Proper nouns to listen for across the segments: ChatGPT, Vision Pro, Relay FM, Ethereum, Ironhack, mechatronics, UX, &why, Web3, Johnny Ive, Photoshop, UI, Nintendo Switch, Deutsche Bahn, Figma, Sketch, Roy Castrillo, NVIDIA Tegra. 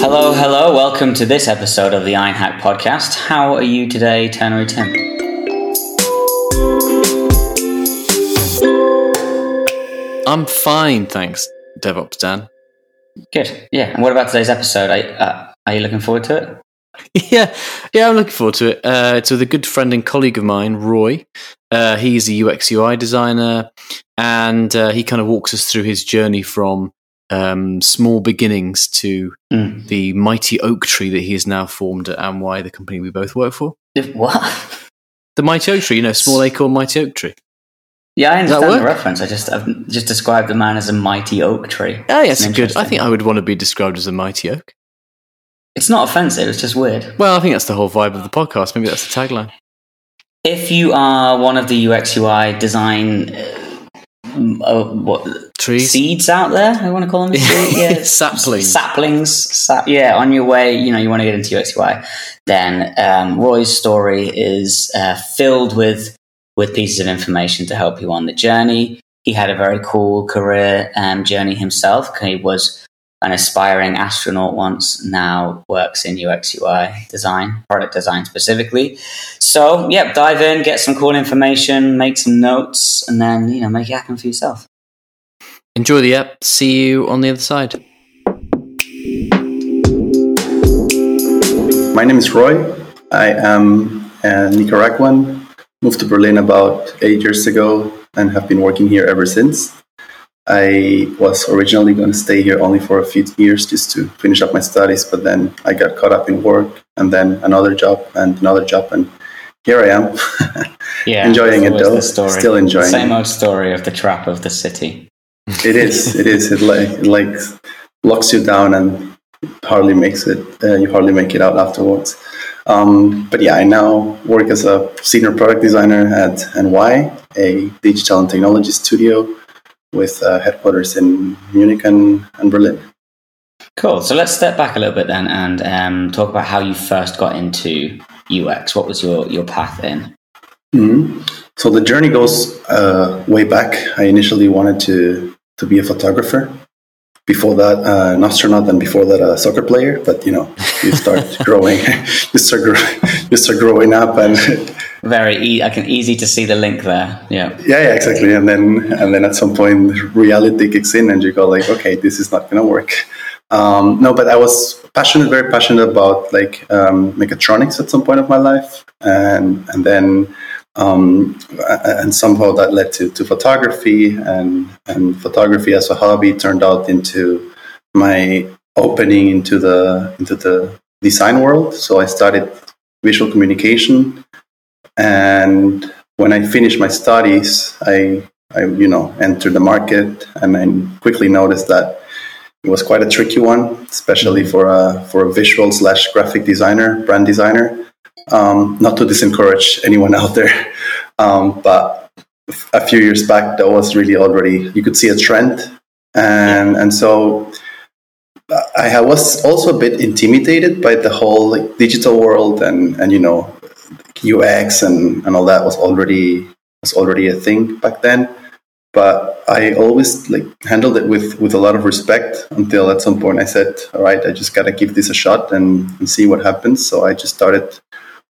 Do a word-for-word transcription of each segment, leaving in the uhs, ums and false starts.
Hello, hello. Welcome to this episode of the Ironhack podcast. How are you today, Tannery Tim? I'm fine, thanks, DevOps Dan. Good. Yeah. And what about today's episode? Are, uh, are you looking forward to it? Yeah, yeah, I'm looking forward to it. Uh, it's with a good friend and colleague of mine, Roy. Uh, he's a U X U I designer, and uh, he kind of walks us through his journey from um, small beginnings to mm. the mighty oak tree that he has now formed at and why, the company we both work for. What? The mighty oak tree, you know, small acorn, mighty oak tree. Yeah, I understand the reference. I just I've just described the man as a mighty oak tree. Oh, yes, yeah, good. I think I would want to be described as a mighty oak. It's not offensive, it's just weird. Well, I think that's the whole vibe of the podcast. Maybe that's the tagline. If you are one of the U X U I design uh, what trees seeds out there, I want to call them yeah. saplings. Saplings, sap, yeah. On your way, you know, you want to get into U X U I, then um, Roy's story is uh, filled with with pieces of information to help you on the journey. He had a very cool career um, journey himself. He was an aspiring astronaut once, now works in U X U I design, product design specifically. So, yeah, dive in, get some cool information, make some notes, and then, you know, make it happen for yourself. Enjoy the app. See you on the other side. My name is Roy. I am a Nicaraguan, moved to Berlin about eight years ago and have been working here ever since. I was originally going to stay here only for a few years just to finish up my studies, but then I got caught up in work and then another job and another job, and here I am. Yeah, enjoying it though. Still enjoying it. Same old story of the trap of the city. It is. It is. It like it like locks you down and hardly makes it. Uh, you hardly make it out afterwards. Um, but yeah, I now work as a senior product designer at and why, a digital and technology studio with uh, headquarters in Munich and, and Berlin. Cool. So let's step back a little bit then and um, talk about how you first got into U X. What was your, your path in? Mm-hmm. So the journey goes uh, way back. I initially wanted to, to be a photographer. Before that, uh, an astronaut, and before that, a soccer player. But, you know, you start growing, you start growing, you start growing up, and very e- I can easy to see the link there. Yeah, yeah, yeah, exactly. And then, and then at some point, reality kicks in, and you go like, okay, this is not gonna work. Um, no, but I was passionate, very passionate about like um, mechatronics at some point of my life, and and then. Um, and somehow that led to, to photography, and, and photography as a hobby turned out into my opening into the into the design world. So I started visual communication, and when I finished my studies, I I you know entered the market, and then quickly noticed that it was quite a tricky one, especially for a for a visual slash graphic designer, brand designer. Um, not to disencourage anyone out there, um, but a few years back, that was really already, you could see a trend. And and so I was also a bit intimidated by the whole like, digital world, and, and you know, U X and, and all that was already was already a thing back then. But I always like handled it with, with a lot of respect until at some point I said, all right, I just got to give this a shot and, and see what happens. So I just started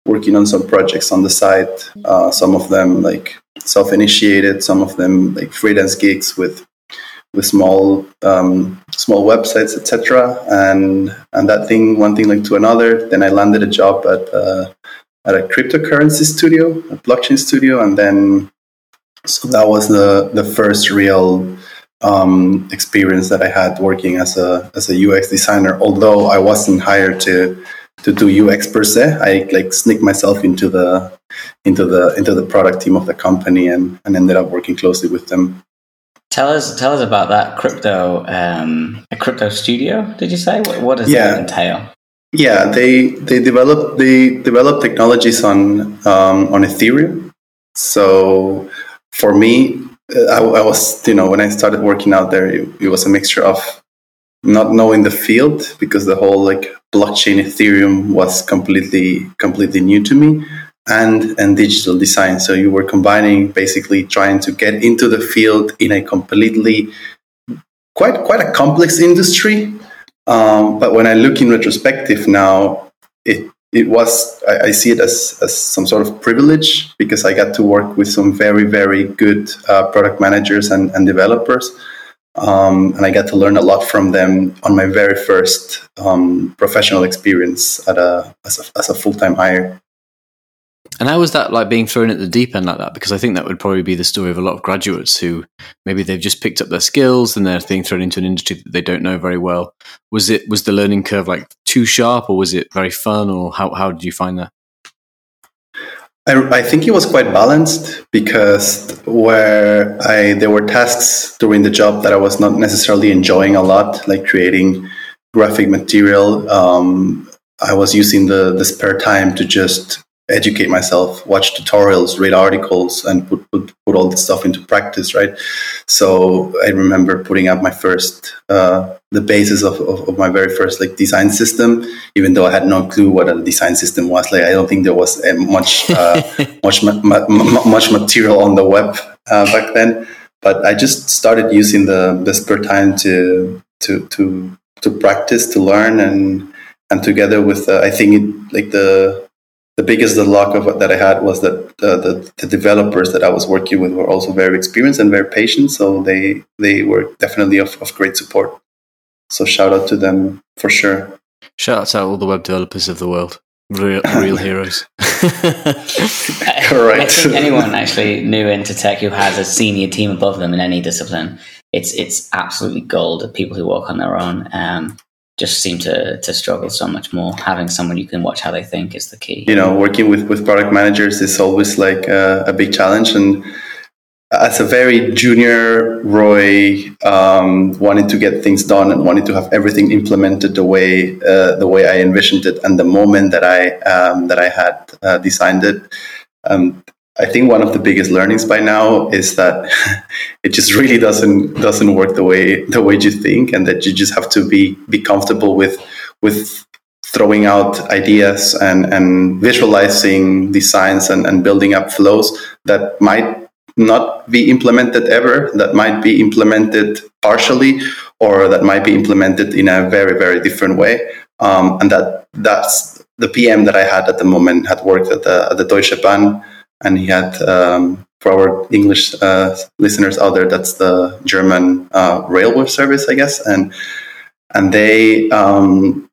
working on some projects on the side, uh, some of them like self-initiated, some of them like freelance gigs with with small um, small websites, et cetera. And and that thing, one thing led to another. Then I landed a job at uh, at a cryptocurrency studio, a blockchain studio, and then so that was the the first real um, experience that I had working as a as a U X designer. Although I wasn't hired to. to do U X per se, I like sneak myself into the into the into the product team of the company, and, and ended up working closely with them. Tell us tell us about that crypto um, a crypto studio. Did you say what, what does yeah. that entail? Yeah, they they develop they develop technologies on um, on Ethereum. So for me, I, I was you know when I started working out there, it, it was a mixture of not knowing the field, because the whole like blockchain Ethereum was completely completely new to me, and and digital design. So you were combining, basically trying to get into the field in a completely quite quite a complex industry. Um, but when I look in retrospective now, it it was I, I see it as, as some sort of privilege, because I got to work with some very, very good uh, product managers and, and developers. Um, and I got to learn a lot from them on my very first um, professional experience at a as a, as a full-time hire. And how was that like, being thrown at the deep end like that? Because I think that would probably be the story of a lot of graduates who maybe they've just picked up their skills and they're being thrown into an industry that they don't know very well. Was it was the learning curve like too sharp, or was it very fun, or how how did you find that? I, I think it was quite balanced, because where I there were tasks during the job that I was not necessarily enjoying a lot, like creating graphic material. Um, I was using the, the spare time to just educate myself, watch tutorials, read articles, and put, put, put all this stuff into practice, right? So I remember putting up my first, uh, the basis of, of, of my very first like design system, even though I had no clue what a design system was. Like, I don't think there was uh, much, uh, much, ma- ma- ma- much material on the web uh, back then, but I just started using the, the spare time to, to, to, to practice, to learn, and, and together with, uh, I think it, like the, The biggest luck of that I had was that uh, the, the developers that I was working with were also very experienced and very patient, so they they were definitely of, of great support. So shout out to them for sure. Shout out to all the web developers of the world, real, real heroes. Correct. I think anyone actually new into tech who has a senior team above them in any discipline, it's it's absolutely gold. People who work on their own. Um, just seem to to struggle so much more. Having someone you can watch how they think is the key. You know, working with, with product managers is always like a, a big challenge. And as a very junior, Roy um, wanted to get things done and wanted to have everything implemented the way uh, the way I envisioned it. And the moment that I um, that I had uh, designed it, um, I think one of the biggest learnings by now is that it just really doesn't doesn't work the way the way you think, and that you just have to be be comfortable with with throwing out ideas and, and visualizing designs and, and building up flows that might not be implemented ever, that might be implemented partially, or that might be implemented in a very, very different way. Um, and that that's the P M that I had at the moment had worked at the, at the Deutsche Bahn. And he had, um, for our English uh, listeners out there, that's the German uh, railway service, I guess. And and they, um,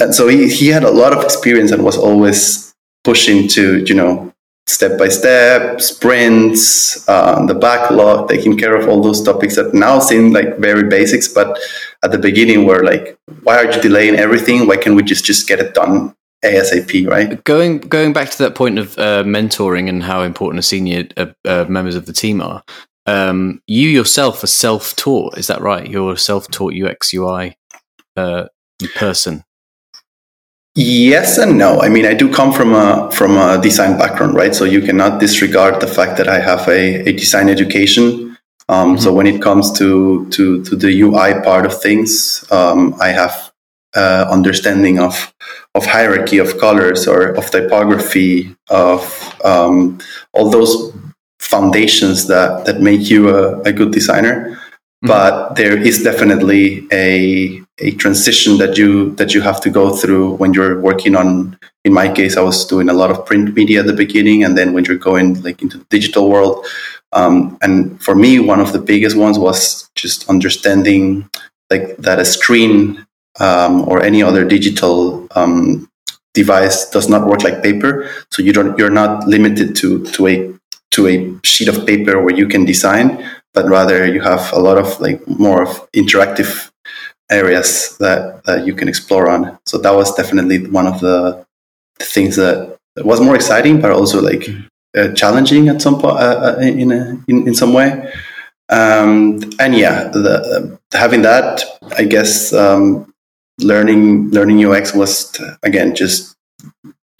and so he, he had a lot of experience and was always pushing to, you know, step by step, sprints, uh, the backlog, taking care of all those topics that now seem like very basics, but at the beginning were like, why are you delaying everything? Why can't we just, just get it done ASAP, right? Going going back to that point of uh, mentoring and how important a senior uh, uh, members of the team are, um, you yourself are self-taught, is that right? You're a self-taught U X U I uh, person. Yes and no. I mean, I do come from a from a design background, right? So you cannot disregard the fact that I have a, a design education. Um, mm-hmm. So when it comes to, to, to the U I part of things, um, I have uh, understanding of of hierarchy of colors or of typography, of um, all those foundations that, that make you a, a good designer. Mm-hmm. But there is definitely a a transition that you that you have to go through when you're working on, in my case, I was doing a lot of print media at the beginning, and then when you're going like into the digital world. Um, and for me, one of the biggest ones was just understanding like that a screen Um, or any other digital um, device does not work like paper, so you don't. You're not limited to to a to a sheet of paper where you can design, but rather you have a lot of like more of interactive areas that, that you can explore on. So that was definitely one of the things that was more exciting, but also like uh, challenging at some point uh, in, a, in in some way. Um, and yeah, the, having that, I guess. Um, Learning learning U X was again just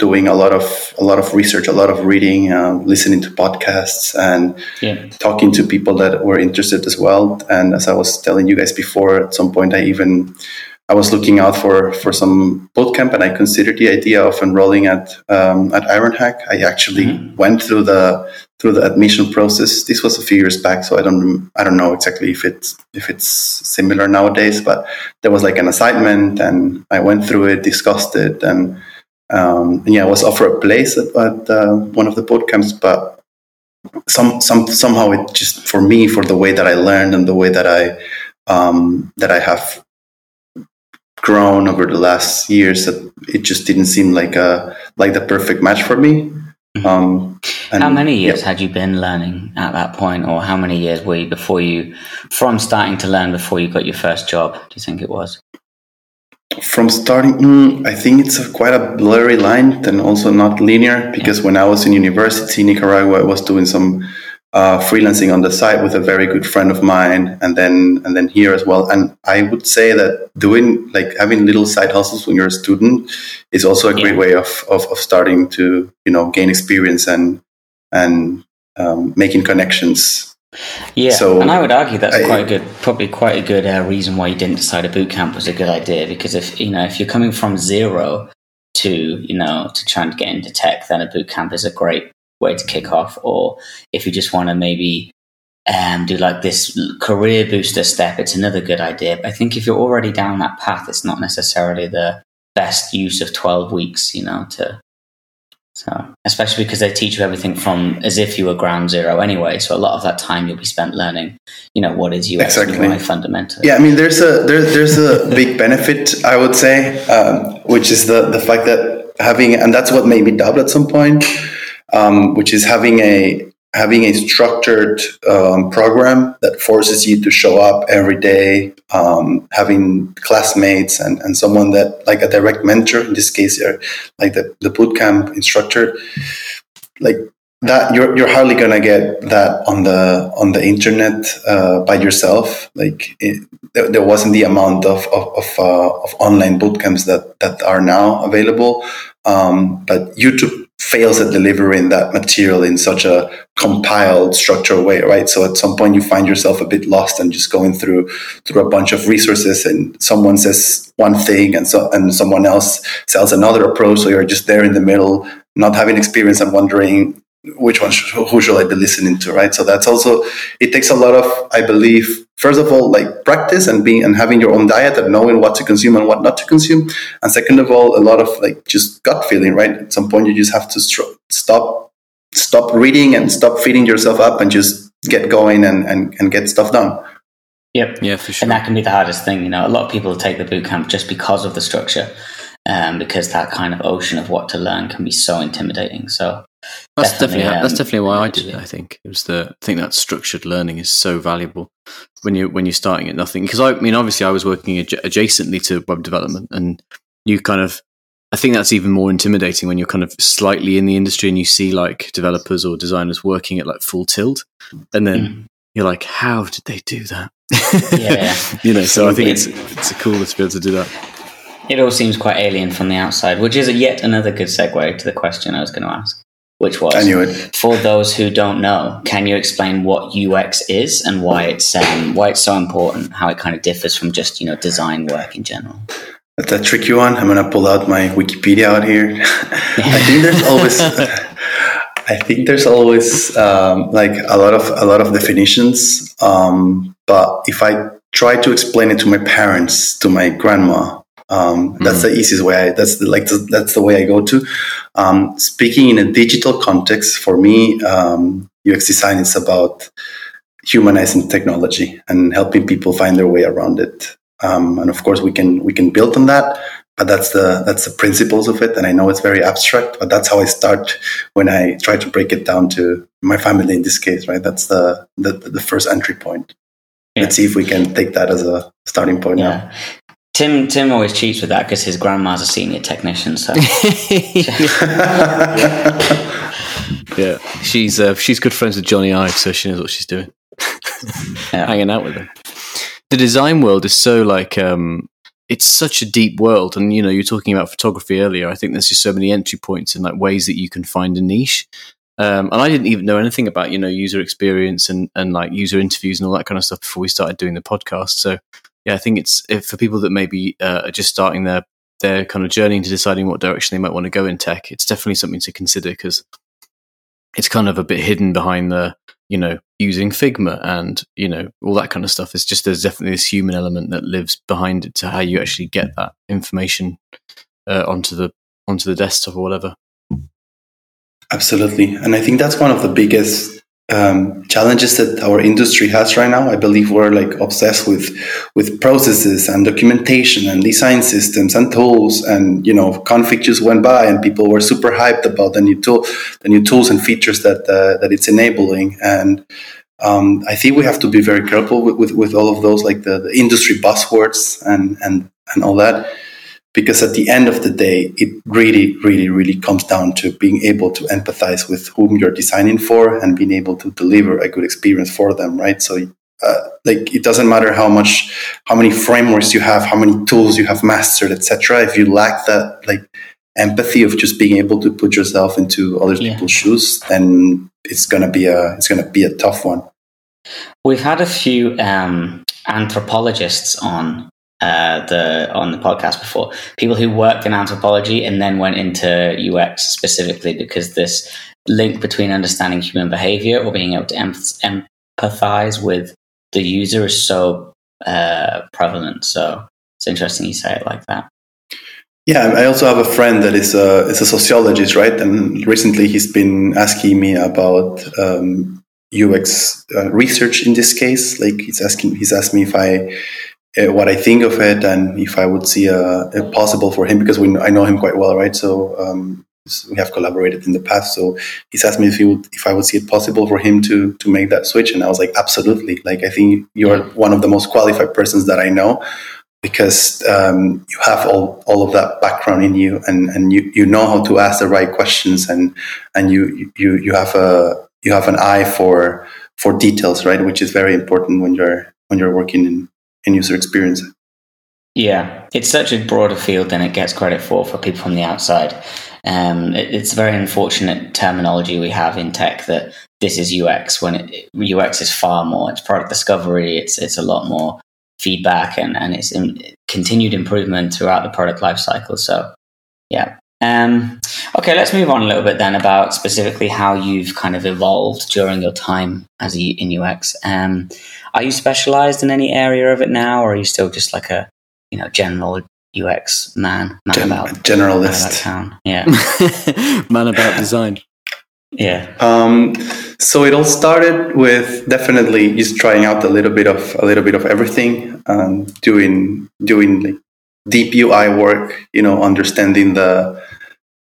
doing a lot of a lot of research, a lot of reading, um, listening to podcasts, and yeah. talking to people that were interested as well. And as I was telling you guys before, at some point I even I was looking out for, for some bootcamp, and I considered the idea of enrolling at um, at Ironhack. I actually mm-hmm. went through the through the admission process. This was a few years back, so I don't I don't know exactly if it's if it's similar nowadays. But there was like an assignment, and I went through it, discussed it, and, um, and yeah, I was offered a place at, at uh, one of the bootcamps, but some some somehow it just, for me, for the way that I learned and the way that I um, that I have grown over the last years, that it just didn't seem like a like the perfect match for me. Mm-hmm. Um, and how many years yeah. had you been learning at that point, or how many years were you before you from starting to learn before you got your first job? Do you think it was? From starting, mm, I think it's a, quite a blurry line, and also not linear, because yeah. when I was in university in Nicaragua, I was doing some uh, freelancing on the side with a very good friend of mine, and then and then here as well. And I would say that doing like having little side hustles when you're a student is also a yeah. great way of, of of starting to, you know, gain experience and and um, making connections. Yeah, so, and I would argue that's I, quite a good, probably quite a good uh, reason why you didn't decide a bootcamp was a good idea. Because if you know, if you're coming from zero to you know to trying to get into tech, then a bootcamp is a great way to kick off. Or if you just want to maybe um, do like this career booster step, it's another good idea. But I think if you're already down that path, it's not necessarily the best use of twelve weeks. You know, to So, especially because they teach you everything from as if you were ground zero anyway. So a lot of that time you'll be spent learning, you know, what is U X exactly. U I fundamentally. Yeah, I mean, there's a there, there's a big benefit, I would say, um, which is the, the fact that having, and that's what made me doubt at some point, um, which is having a having a structured um, program that forces you to show up every day, um, having classmates and, and someone that, like a direct mentor, in this case, like the, the bootcamp instructor, like that, you're you're hardly going to get that on the on the internet uh, by yourself. Like it, there, there wasn't the amount of, of, of, uh, of online bootcamps that, that are now available. Um, but YouTube fails at delivering that material in such a compiled, structured way, right? So at some point you find yourself a bit lost and just going through through a bunch of resources, and someone says one thing, and so and someone else sells another approach. So you're just there in the middle, not having experience and wondering which one sh- who should I be listening to, right? So that's also, it takes a lot of, I believe, first of all, like practice and being and having your own diet and knowing what to consume and what not to consume. And second of all, a lot of like just gut feeling, right? At some point, you just have to st- stop, stop reading and stop feeding yourself up and just get going and, and, and get stuff done. Yep. Yeah, for sure. And that can be the hardest thing. You know, a lot of people take the bootcamp just because of the structure, um, because that kind of ocean of what to learn can be so intimidating. So that's definitely, definitely um, that's definitely why I did it. I think it was the I think that structured learning is so valuable when you when you're starting at nothing. Because I, I mean, obviously, I was working ad- adjacently to web development, and you kind of I think that's even more intimidating when you're kind of slightly in the industry and you see like developers or designers working at like full tilt, and then mm. you're like, how did they do that? Yeah, you know. So I think it's it's cool to be able to do that. It all seems quite alien from the outside, which is yet another good segue to the question I was going to ask. Which was, I knew it. For those who don't know, can you explain what U X is and why it's um, why it's so important, how it kind of differs from just, you know, design work in general? That's a tricky one. I'm going to pull out my Wikipedia out here. I think there's always, I think there's always um, like a lot of a lot of definitions. Um, but if I try to explain it to my parents, to my grandma. Um, that's mm-hmm. the easiest way. I, that's the, like the, that's the way I go to. Um, speaking in a digital context, for me, um, U X design is about humanizing technology and helping people find their way around it. Um, and of course, we can we can build on that. But that's the that's the principles of it. And I know it's very abstract, but that's how I start when I try to break it down to my family. In this case, right? That's the the, the first entry point. Yeah. Let's see if we can take that as a starting point yeah. now. Tim Tim always cheats with that because his grandma's a senior technician. So yeah, she's uh, she's good friends with Johnny Ive, so she knows what she's doing. Yeah. Hanging out with him. The design world is so like um, it's such a deep world, and you know you're talking about photography earlier. I think there's just so many entry points and like ways that you can find a niche. Um, and I didn't even know anything about you know user experience and and like user interviews and all that kind of stuff before we started doing the podcast. So yeah, I think it's if for people that maybe uh, are just starting their their kind of journey into deciding what direction they might want to go in tech, it's definitely something to consider, because it's kind of a bit hidden behind the, you know, using Figma and, you know, all that kind of stuff. It's just, there's definitely this human element that lives behind it to how you actually get that information uh, onto the onto the desktop or whatever. Absolutely. And I think that's one of the biggest um, challenges that our industry has right now. I believe we're like obsessed with, with processes and documentation and design systems and tools, and, you know, config just went by and people were super hyped about the new tool, the new tools and features that, uh, that it's enabling. And um, I think we have to be very careful with, with, with all of those, like the, the industry buzzwords and, and, and all that. Because at the end of the day, it really, really, really comes down to being able to empathize with whom you're designing for and being able to deliver a good experience for them, right? So, uh, like, it doesn't matter how much, how many frameworks you have, how many tools you have mastered, et cetera. If you lack that, like, empathy of just being able to put yourself into other yeah. people's shoes, then it's gonna be a, it's gonna be a tough one. We've had a few um, anthropologists on. Uh, the on the podcast before, people who worked in anthropology and then went into U X specifically, because this link between understanding human behavior or being able to empathize with the user is so uh, prevalent. So it's interesting you say it like that. Yeah, I also have a friend that is a, is a sociologist, right? And recently he's been asking me about um, U X uh, research in this case. Like he's asking, he's asked me if I... Uh, what I think of it, and if I would see a, a possible for him, because we, I know him quite well, right? So um, we have collaborated in the past. So he's asked me if he would, if I would see it possible for him to to make that switch, and I was like, absolutely. Like I think you're one of the most qualified persons that I know, because um, you have all, all of that background in you, and, and you, you know how to ask the right questions, and and you you you have a you have an eye for for details, right? Which is very important when you're when you're working in. And user experience. Yeah, it's such a broader field than it gets credit for for people from the outside. Um, it, it's very unfortunate terminology we have in tech that this is U X, when it, U X is far more. It's product discovery. It's it's a lot more feedback and and it's in, continued improvement throughout the product lifecycle. So, yeah. Um, okay, let's move on a little bit then about specifically how you've kind of evolved during your time as a, in U X. Um, are you specialized in any area of it now, or are you still just like a, you know, general U X man, man Gen- about generalist, man about town? Yeah, man about design? Yeah. Um, so it all started with definitely just trying out a little bit of a little bit of everything, um, doing doing like deep U I work, you know, understanding the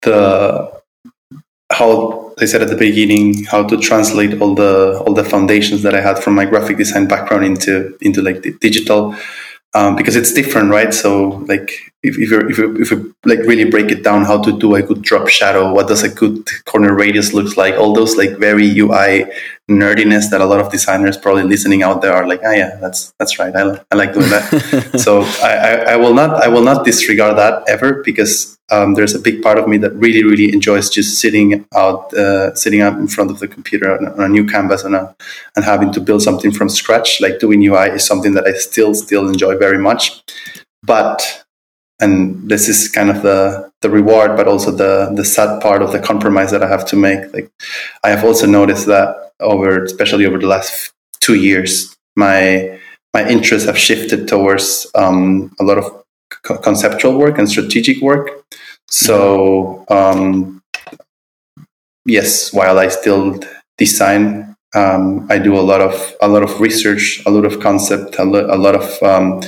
the how I said at the beginning, how to translate all the all the foundations that I had from my graphic design background into into like the digital, um, because it's different, right? So like if if you if you if you like really break it down, how to do a good drop shadow, what does a good corner radius looks like, all those like very U I nerdiness that a lot of designers probably listening out there are like, ah, oh, yeah, that's that's right. I, I like doing that. So I, I, I will not I will not disregard that ever, because um, there's a big part of me that really really enjoys just sitting out uh, sitting up in front of the computer on, on a new canvas and a, and having to build something from scratch. Like doing U I is something that I still still enjoy very much, but. And this is kind of the, the reward, but also the, the sad part of the compromise that I have to make. Like, I have also noticed that over, especially over the last two years, my my interests have shifted towards um, a lot of co- conceptual work and strategic work. So, um, yes, while I still design, um, I do a lot of a lot of research, a lot of concept, a, lo- a lot of. Um,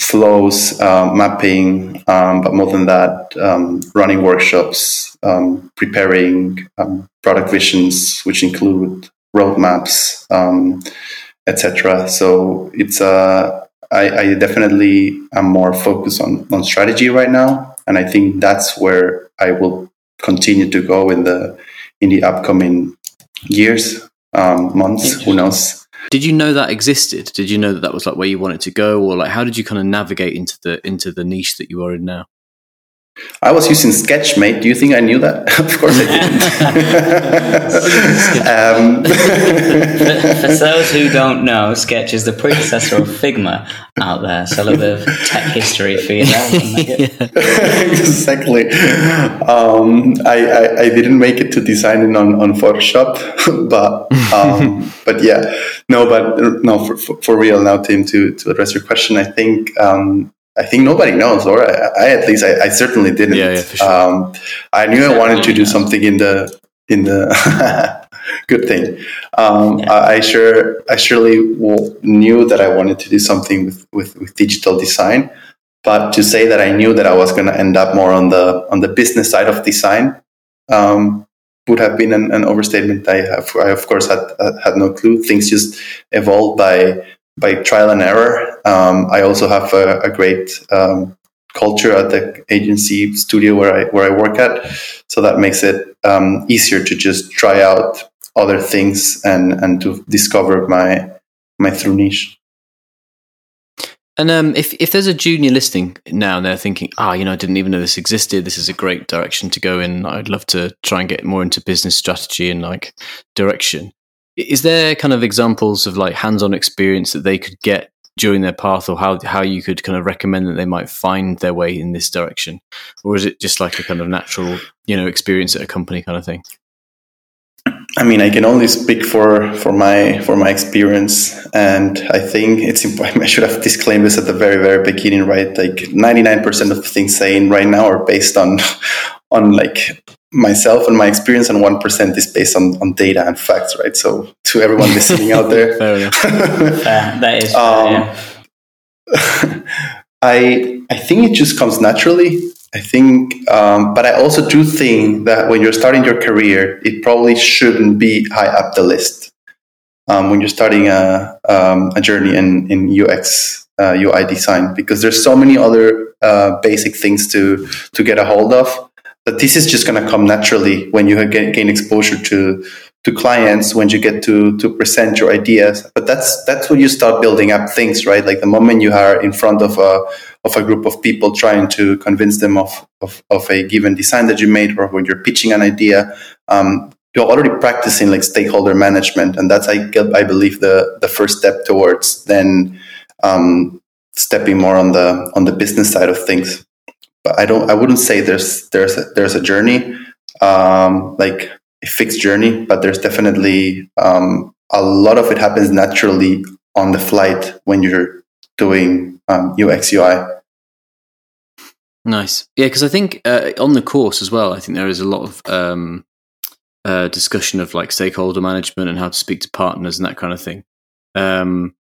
flows, uh, mapping, um, but more than that, um, running workshops, um, preparing um, product visions, which include roadmaps, um, et cetera. So it's uh, I, I definitely am more focused on, on strategy right now, and I think that's where I will continue to go in the in the upcoming years, um, months. Who knows? Did you know that existed? Did you know that that was like where you wanted to go, or like how did you kind of navigate into the into the niche that you are in now? I was using Sketch, mate. Do you think I knew that? Of course I didn't. um. for, for those who don't know, Sketch is the predecessor of Figma out there. So a little bit of tech history for you now. Exactly. Um, I, I, I didn't make it to designing on, on Photoshop, but um, but yeah, no, but no, for, for, for real now, Tim, to, to address your question, I think... Um, I think nobody knows, or I, I at least I, I certainly didn't. Yeah, yeah, for sure. um, I knew I wanted to do something in the in the good thing. Um, yeah. I, I sure I surely w- knew that I wanted to do something with, with, with digital design, but to say that I knew that I was going to end up more on the on the business side of design um, would have been an, an overstatement. I have I of course had had no clue. Things just evolved by. by trial and error. Um, I also have a, a great um, culture at the agency studio where I where I work at, so that makes it um, easier to just try out other things and, and to discover my my true niche. And um, if if there's a junior listening now and they're thinking, ah, oh, you know, I didn't even know this existed. This is a great direction to go in. I'd love to try and get more into business strategy and like direction. Is there kind of examples of like hands-on experience that they could get during their path, or how how you could kind of recommend that they might find their way in this direction? Or is it just like a kind of natural, you know, experience at a company kind of thing? I mean, I can only speak for, for my for my experience, and I think it's important. I should have disclaimed this at the very, very beginning, right? Like ninety-nine percent of the things saying right now are based on on like myself and my experience, and one percent is based on, on data and facts, right? So to everyone listening out there, fair enough. uh, that is um, yeah. I I think it just comes naturally. I think, um, but I also do think that when you're starting your career, it probably shouldn't be high up the list um, when you're starting a um, a journey in in U X uh, U I design, because there's so many other uh, basic things to to get a hold of. But this is just going to come naturally when you get, gain exposure to to clients, when you get to to present your ideas. But that's that's when you start building up things, right? Like the moment you are in front of a of a group of people trying to convince them of of, of a given design that you made, or when you're pitching an idea, um, you're already practicing like stakeholder management, and that's I I believe the the first step towards then um, stepping more on the on the business side of things. But I don't. I wouldn't say there's there's a, there's a journey, um, like a fixed journey. But there's definitely um, a lot of it happens naturally on the flight when you're doing um, U X U I. Nice, yeah. Because I think uh, on the course as well, I think there is a lot of um, uh, discussion of like stakeholder management and how to speak to partners and that kind of thing. Um,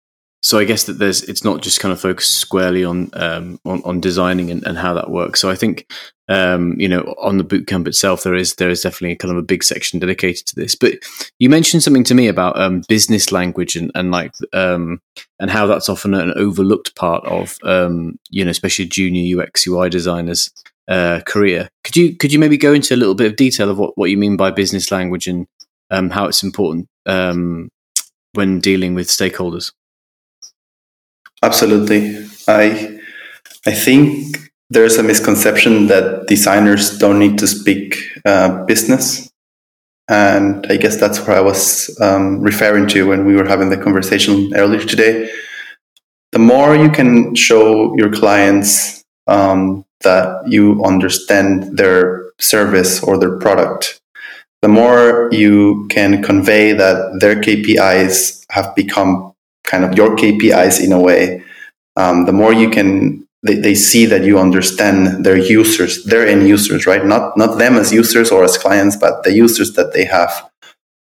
So I guess that there's, it's not just kind of focused squarely on um, on, on designing and, and how that works. So I think um, you know, on the bootcamp itself, there is there is definitely kind of a big section dedicated to this. But you mentioned something to me about um, business language and, and like um, and how that's often an overlooked part of um, you know, especially junior U X U I designers' uh, career. Could you could you maybe go into a little bit of detail of what, what you mean by business language and um, how it's important um, when dealing with stakeholders? Absolutely. I I think there's a misconception that designers don't need to speak uh, business. And I guess that's where I was um, referring to when we were having the conversation earlier today. The more you can show your clients um, that you understand their service or their product, the more you can convey that their K P Is have become kind of your K P Is in a way, um, the more you can, they, they see that you understand their users, their end users, right? Not not them as users or as clients, but the users that they have.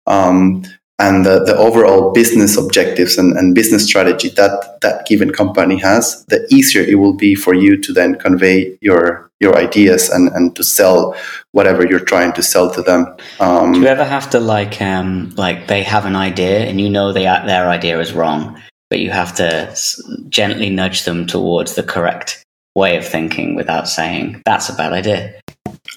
Um, and the, the overall business objectives and, and business strategy that that given company has, the easier it will be for you to then convey your your ideas and, and to sell whatever you're trying to sell to them. Um, Do you ever have to like um, like they have an idea and you know they their idea is wrong, but you have to s- gently nudge them towards the correct way of thinking without saying that's a bad idea?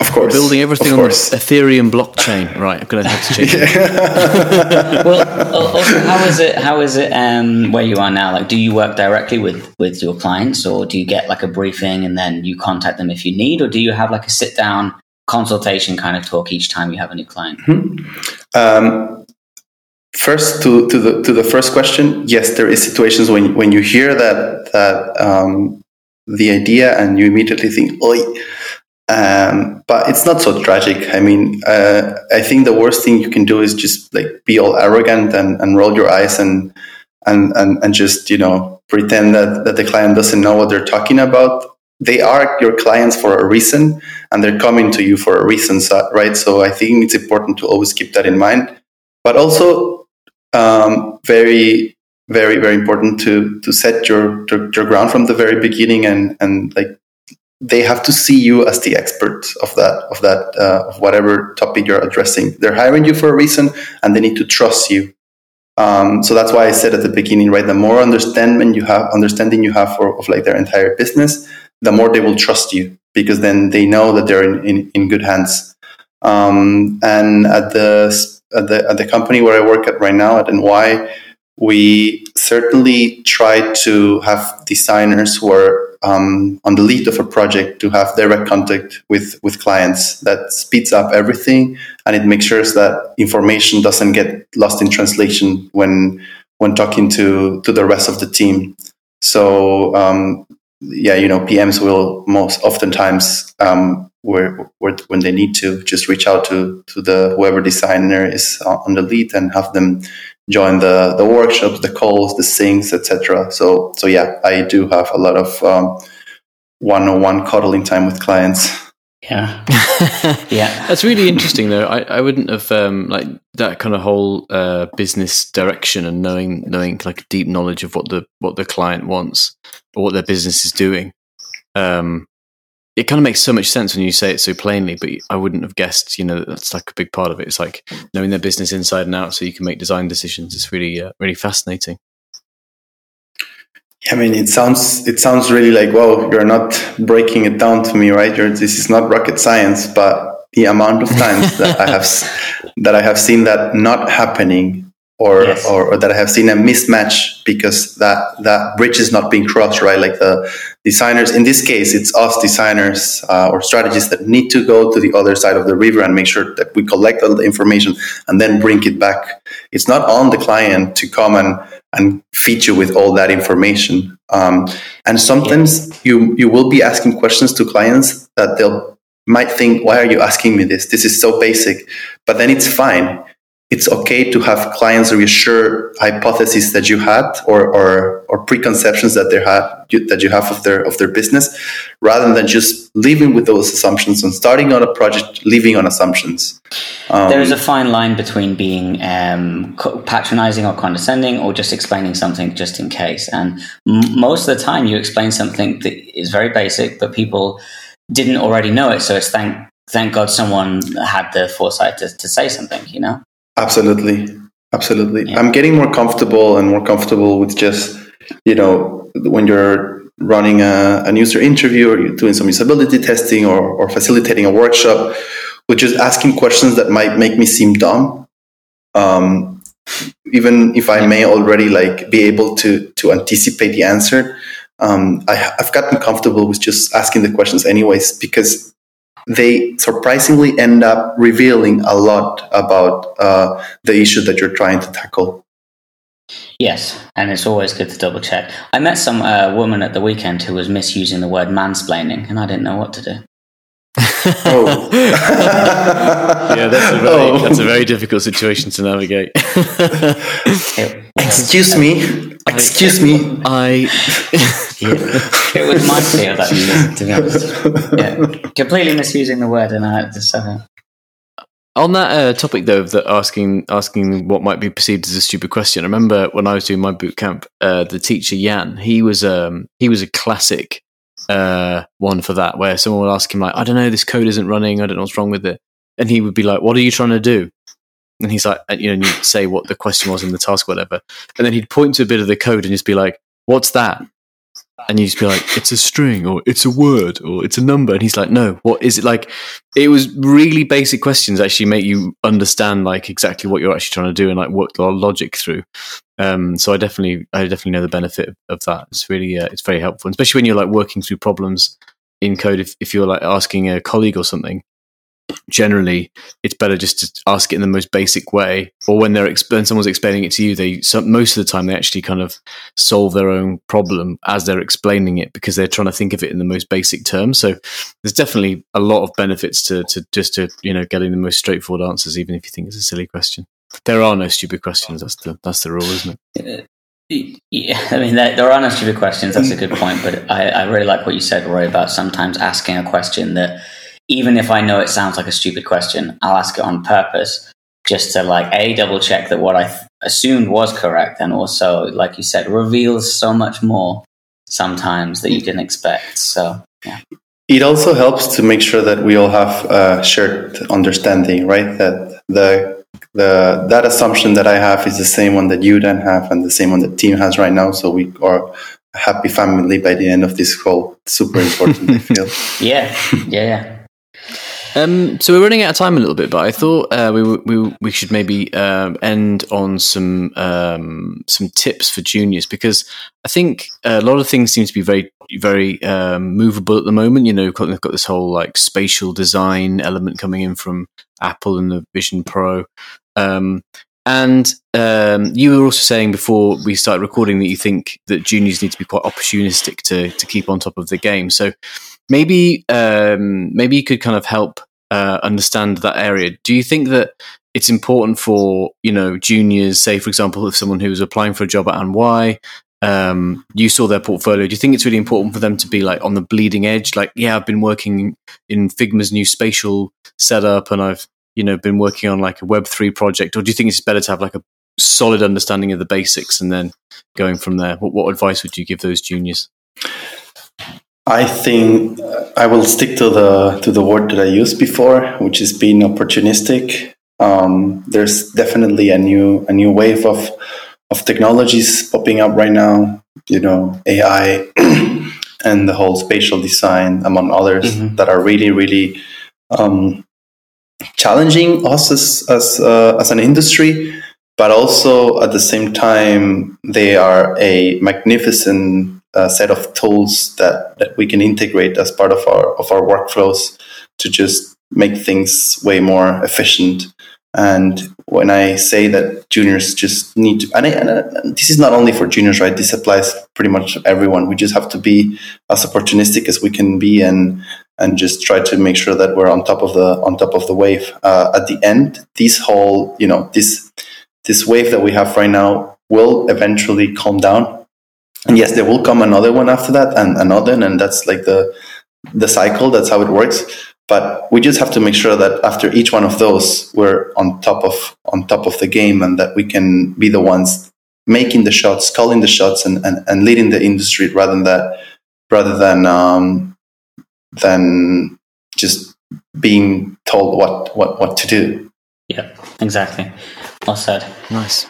Of course. We're building everything on the Ethereum blockchain. Right, I'm going to have to change it. Well, also, how is it, how is it um, where you are now? Like, do you work directly with, with your clients, or do you get like a briefing and then you contact them if you need, or do you have like a sit-down consultation kind of talk each time you have a new client? Mm-hmm. Um, first, to, to, the, to the first question, yes, there is situations when, when you hear that, that um, the idea and you immediately think, oi, um, but it's not so tragic. I mean, uh, I think the worst thing you can do is just like be all arrogant and, and roll your eyes and, and, and, and just, you know, pretend that, that the client doesn't know what they're talking about. They are your clients for a reason, and they're coming to you for a reason, so, right? So I think it's important to always keep that in mind, but also um, very, very, very important to, to set your, your, your ground from the very beginning, and, and like, they have to see you as the expert of that, of that, uh, of whatever topic you're addressing. They're hiring you for a reason, and they need to trust you. Um, so that's why I said at the beginning, right? The more understanding you have, understanding you have for, of like their entire business, the more they will trust you, because then they know that they're in, in, in good hands. Um, and at the, at the, at the company where I work at right now, at and why, we certainly try to have designers who are um, on the lead of a project to have direct contact with, with clients. That speeds up everything, and it makes sure that information doesn't get lost in translation when when talking to, to the rest of the team. So um, yeah, you know, P Ms will most oftentimes um, where, where when they need to just reach out to to the whoever designer is on the lead and have them join the, the workshops, the calls, the syncs, et cetera. So, so yeah, I do have a lot of um, one-on-one cuddling time with clients. Yeah, yeah, that's really interesting. Though I, I wouldn't have um, like that kind of whole uh, business direction and knowing knowing like deep knowledge of what the what the client wants or what their business is doing. Um, it kind of makes so much sense when you say it so plainly, but I wouldn't have guessed, you know, that that's like a big part of it. It's like knowing their business inside and out so you can make design decisions. It's really, uh, really fascinating. I mean, it sounds, it sounds really like, wow, you're not breaking it down to me, right? You're, this is not rocket science, but the amount of times that I have, that I have seen that not happening, or, yes. or, or that I have seen a mismatch because that, that bridge is not being crossed, right? Like the designers, in this case, it's us designers uh, or strategists that need to go to the other side of the river and make sure that we collect all the information and then bring it back. It's not on the client to come and, and feed you with all that information. Um, and sometimes yeah. you, you will be asking questions to clients that they'll might think, why are you asking me this? This is so basic, but then it's fine. It's okay to have clients reassure hypotheses that you had or, or, or preconceptions that they have, that you have of their, of their business, rather than just living with those assumptions and starting on a project, living on assumptions. Um, there is a fine line between being um, patronizing or condescending or just explaining something just in case. And m- most of the time you explain something that is very basic, but people didn't already know it. So it's thank, thank God someone had the foresight to, to say something, you know? Absolutely. Absolutely. Yeah. I'm getting more comfortable and more comfortable with just, you know, when you're running a, an user interview or you're doing some usability testing or, or facilitating a workshop, with just asking questions that might make me seem dumb. Um, even if I may already like be able to, to anticipate the answer, um, I, I've gotten comfortable with just asking the questions anyways, because they surprisingly end up revealing a lot about uh, the issue that you're trying to tackle. Yes, and it's always good to double check. I met some uh, woman at the weekend who was misusing the word mansplaining, and I didn't know what to do. Oh. Yeah, that's a, very, oh. that's a very difficult situation to navigate. Excuse me. Excuse I, me. I. It was my fear that you did, to be honest. Yeah. Completely misusing the word, and I just. Uh... On that uh, topic, though, of the asking asking what might be perceived as a stupid question, I remember when I was doing my boot camp, uh, the teacher Jan, he was um he was a classic uh one for that, where someone would ask him like, I don't know, this code isn't running, I don't know what's wrong with it, and he would be like, what are you trying to do? And he's like, you know, and you'd say what the question was in the task, whatever. And then he'd point to a bit of the code and just be like, what's that? And you just be like, it's a string, or it's a word, or it's a number. And he's like, no, what is it? Like, it was really basic questions actually make you understand like exactly what you're actually trying to do and like work the logic through. Um, so I definitely, I definitely know the benefit of, of that. It's really, uh, it's very helpful, especially when you're like working through problems in code. If, if you're like asking a colleague or something, generally it's better just to ask it in the most basic way, or when they're exp- when someone's explaining it to you, they so, most of the time they actually kind of solve their own problem as they're explaining it, because they're trying to think of it in the most basic terms. So there's definitely a lot of benefits to, to just to you know getting the most straightforward answers, even if you think it's a silly question. There are no stupid questions. That's the that's the rule, isn't it? Yeah, I mean, there, there are no stupid questions. That's a good point. But I, I really like what you said, Roy, about sometimes asking a question that, even if I know it sounds like a stupid question, I'll ask it on purpose just to like a double check that what I th- assumed was correct, and also, like you said, reveals so much more sometimes that you didn't expect. So yeah. It also helps to make sure that we all have a shared understanding, right? That the the that assumption that I have is the same one that you then have, and the same one that team has right now. So we are a happy family by the end of this call. Super important, I feel. Yeah, yeah, yeah. Um, so we're running out of time a little bit, but I thought uh, we we we should maybe uh, end on some um, some tips for juniors, because I think a lot of things seem to be very very um, movable at the moment. You know, they've got this whole like spatial design element coming in from Apple and the Vision Pro, um, and um, you were also saying before we started recording that you think that juniors need to be quite opportunistic to to keep on top of the game. So maybe um, maybe you could kind of help uh, understand that area. Do you think that it's important for, you know, juniors, say, for example, if someone who was applying for a job at and why, um, you saw their portfolio, do you think it's really important for them to be like on the bleeding edge? Like, yeah, I've been working in Figma's new spatial setup and I've, you know, been working on like a web three project. Or do you think it's better to have like a solid understanding of the basics and then going from there? What, what advice would you give those juniors? I think I will stick to the to the word that I used before, which is being opportunistic. Um, there's definitely a new a new wave of of technologies popping up right now. You know, A I and the whole spatial design, among others, mm-hmm. that are really really um, challenging us as as, uh, as an industry. But also at the same time, they are a magnificent a set of tools that, that we can integrate as part of our of our workflows to just make things way more efficient. And when I say that juniors just need to, and, I, and I, this is not only for juniors, right? This applies pretty much everyone. We just have to be as opportunistic as we can be, and and just try to make sure that we're on top of the on top of the wave. Uh, at the end, this whole you know this this wave that we have right now will eventually calm down. And yes, there will come another one after that, and another, and that's like the the cycle. That's how it works. But we just have to make sure that after each one of those, we're on top of on top of the game, and that we can be the ones making the shots, calling the shots, and and, and leading the industry rather than that, rather than um, than just being told what, what, what to do. Yeah, exactly. Well said. Nice.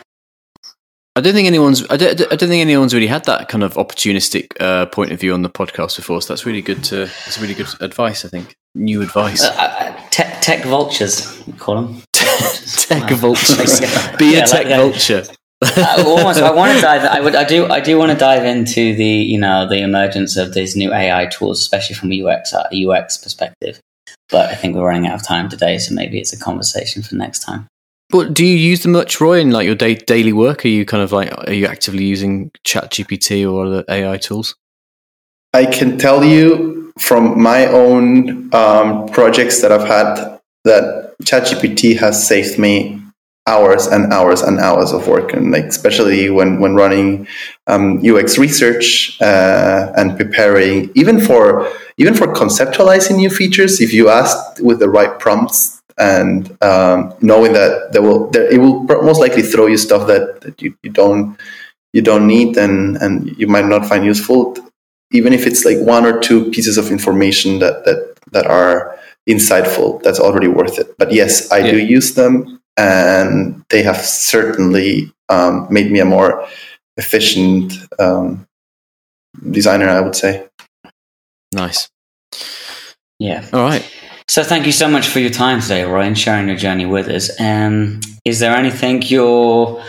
I don't think anyone's. I don't, I don't think anyone's really had that kind of opportunistic uh, point of view on the podcast before. So that's really good. To that's really good advice. I think new advice. Uh, uh, tech, tech vultures, you call them. Tech vultures. Be yeah, a tech like, vulture. I, almost, I want to dive. I would. I do. I do want to dive into the you know the emergence of these new A I tools, especially from a U X U X perspective. But I think we're running out of time today, so maybe it's a conversation for next time. But do you use them much, Roy, in like your day, daily work? Are you kind of like, are you actively using ChatGPT or other A I tools? I can tell you from my own um, projects that I've had that ChatGPT has saved me hours and hours and hours of work. And like, especially when, when running um, U X research uh, and preparing, even for, even for conceptualizing new features, if you ask with the right prompts, and um, knowing that there will, there, it will most likely throw you stuff that, that you, you don't you don't need and, and you might not find useful, even if it's like one or two pieces of information that that, that are insightful. That's already worth it. But yes, I yeah. do use them, and they have certainly um, made me a more efficient um, designer, I would say. Nice. Yeah. All right. So thank you so much for your time today, Roy, and sharing your journey with us. Um, is there anything you're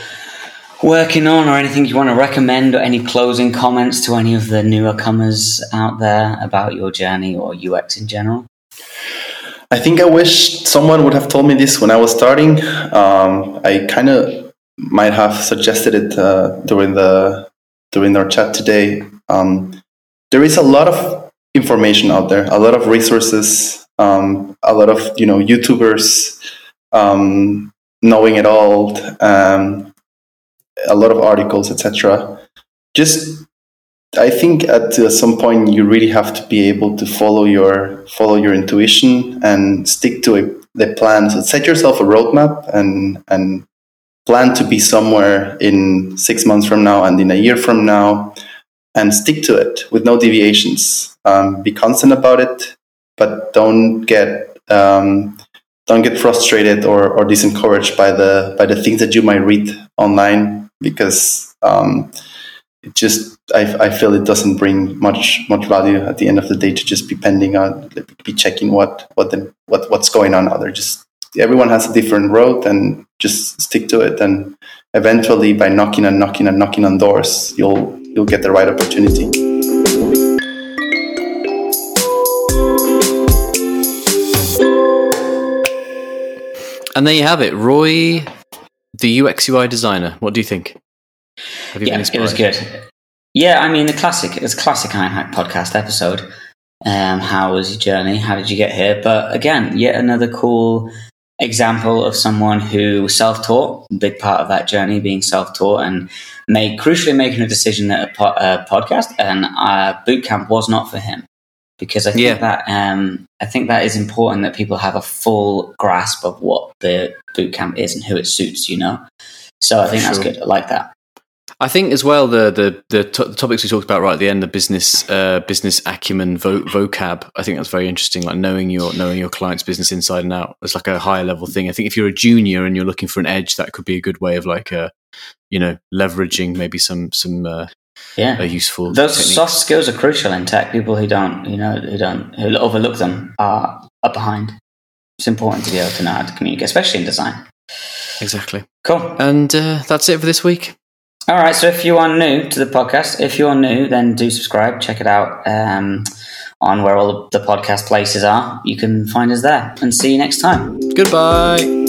working on or anything you want to recommend or any closing comments to any of the newer comers out there about your journey or U X in general? I think I wish someone would have told me this when I was starting. Um, I kind of might have suggested it uh, during the during our chat today. Um, there is a lot of information out there, a lot of resources, um, a lot of you know YouTubers um, knowing it all, um, a lot of articles, et cetera. Just, I think at uh, some point you really have to be able to follow your follow your intuition and stick to a, the plan. So set yourself a roadmap and and plan to be somewhere in six months from now and in a year from now, and stick to it with no deviations. Um, be constant about it, but don't get um, don't get frustrated or or disencouraged by the by the things that you might read online, because um, it just, I, I feel it doesn't bring much much value at the end of the day to just be pending on, be checking what what the, what what's going on out there. Just everyone has a different road, and just stick to it. And eventually, by knocking and knocking and knocking on doors, you'll you'll get the right opportunity. And there you have it, Roy, the U X U I designer. What do you think? Have you yeah, been inspired? It was good. Yeah, I mean, the classic, it's classic Ironhack podcast episode. Um, how was your journey? How did you get here? But again, yet another cool example of someone who self-taught, big part of that journey being self-taught, and made crucially making a decision that a, po- a podcast and a boot camp was not for him. Because I think yeah. that um, I think that is important that people have a full grasp of what the bootcamp is and who it suits, you know. So I think sure. that's good. I like that. I think as well the the the, to- the topics we talked about right at the end, the business uh, business acumen vo- vocab. I think that's very interesting. Like knowing your knowing your client's business inside and out is like a higher level thing. I think if you're a junior and you're looking for an edge, that could be a good way of like uh, you know leveraging maybe some some. Uh, Yeah, a useful. Those techniques. Soft skills are crucial in tech. People who don't, you know, who don't, who overlook them are up behind. It's important to be able to know how to communicate, especially in design. Exactly. Cool. And uh, that's it for this week. All right. So if you are new to the podcast, if you're new, then do subscribe. Check it out um, on where all the podcast places are. You can find us there. And see you next time. Goodbye.